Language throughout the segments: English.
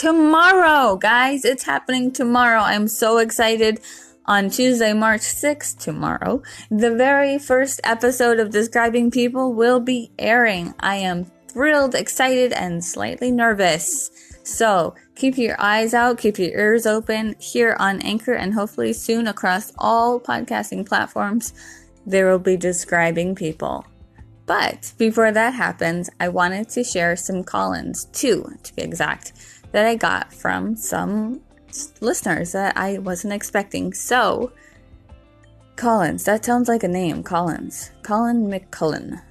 tomorrow, guys. It's happening tomorrow. I'm so excited. On Tuesday, March 6th, tomorrow, the very first episode of Describing People will be airing. I am thrilled, excited, and slightly nervous. So keep your eyes out, keep your ears open here on Anchor, and hopefully soon across all podcasting platforms, there will be Describing People. But before that happens, I wanted to share some call-ins, two to be exact, that I got from some listeners that I wasn't expecting. So, Collins, that sounds like a name, Collins. Colin McCullen.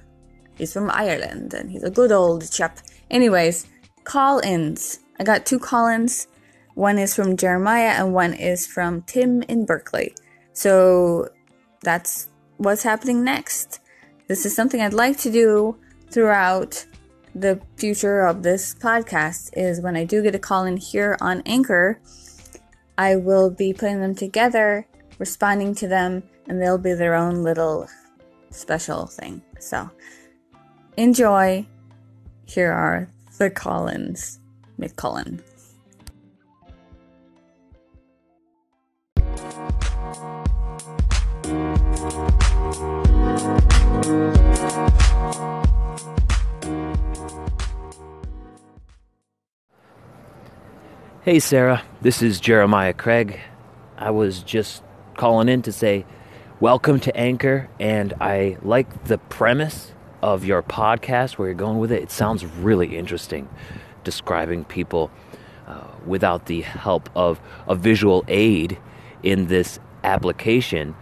He's from Ireland, and he's a good old chap. Anyways, call-ins. I got two call-ins. One is from Jeremiah, and one is from Tim in Berkeley. So, that's what's happening next. This is something I'd like to do throughout the future of this podcast, is when I do get a call-in here on Anchor, I will be putting them together, responding to them, and they'll be their own little special thing. So, enjoy. Here are the Collins, McCullen. Hey Sarah, this is Jeremiah Craig. I was just calling in to say welcome to Anchor, and I like the premise of your podcast, where you're going with it. It sounds really interesting, describing people without the help of a visual aid in this application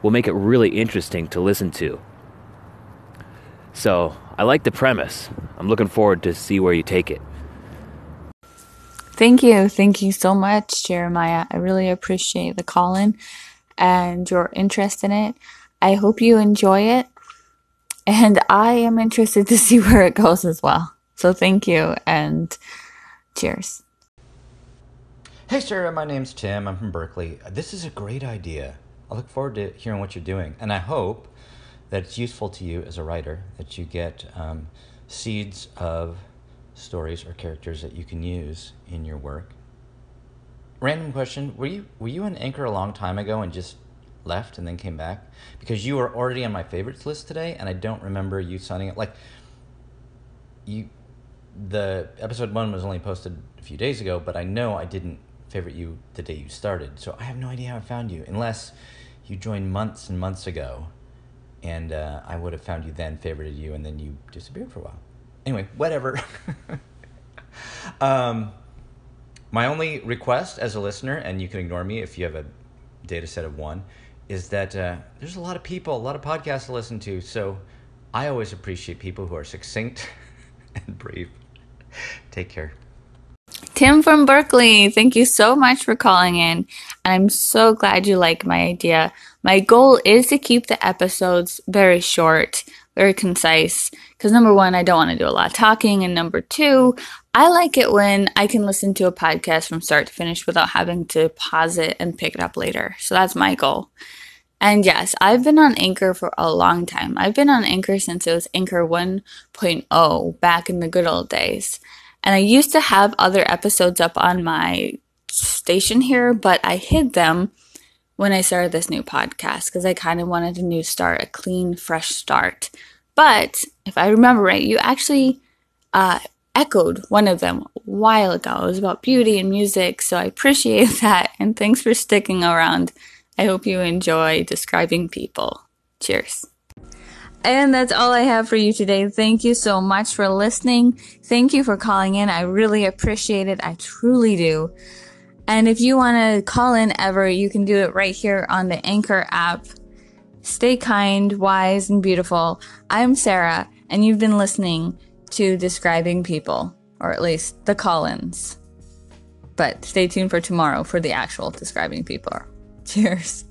will make it really interesting to listen to. So I like the premise. I'm looking forward to see where you take it. Thank you so much, Jeremiah. I really appreciate the call-in and your interest in it. I hope you enjoy it, and I am interested to see where it goes as well. So thank you, and cheers. Hey, Sarah, my name's Tim. I'm from Berkeley. This is a great idea. I look forward to hearing what you're doing, and I hope that it's useful to you as a writer, that you get seeds of stories or characters that you can use in your work. Random question, were you on Anchor a long time ago and just left and then came back? Because you were already on my favorites list today, and I don't remember you signing up. Like, the episode 1 was only posted a few days ago, but I know I didn't favorite you the day you started, so I have no idea how I found you, unless you joined months and months ago, and I would have found you then, favorited you, and then you disappeared for a while. Anyway, whatever. My only request as a listener, and you can ignore me if you have a data set of one, is that there's a lot of people, a lot of podcasts to listen to, so I always appreciate people who are succinct and brief. Take care. Tim from Berkeley, thank you so much for calling in. I'm so glad you like my idea. My goal is to keep the episodes very short, very concise, because number one, I don't want to do a lot of talking, and number two, I like it when I can listen to a podcast from start to finish without having to pause it and pick it up later. So that's my goal. And yes, I've been on Anchor for a long time. I've been on Anchor since it was Anchor 1.0 back in the good old days. And I used to have other episodes up on my station here, but I hid them when I started this new podcast because I kind of wanted a new start, a clean, fresh start. But if I remember right, you actually echoed one of them a while ago. It was about beauty and music, so I appreciate that. And thanks for sticking around. I hope you enjoy Describing People. Cheers. And that's all I have for you today. Thank you so much for listening. Thank you for calling in. I really appreciate it. I truly do. And if you want to call in ever, you can do it right here on the Anchor app. Stay kind, wise, and beautiful. I'm Sarah, and you've been listening to Describing People, or at least the call-ins. But stay tuned for tomorrow for the actual Describing People. Cheers.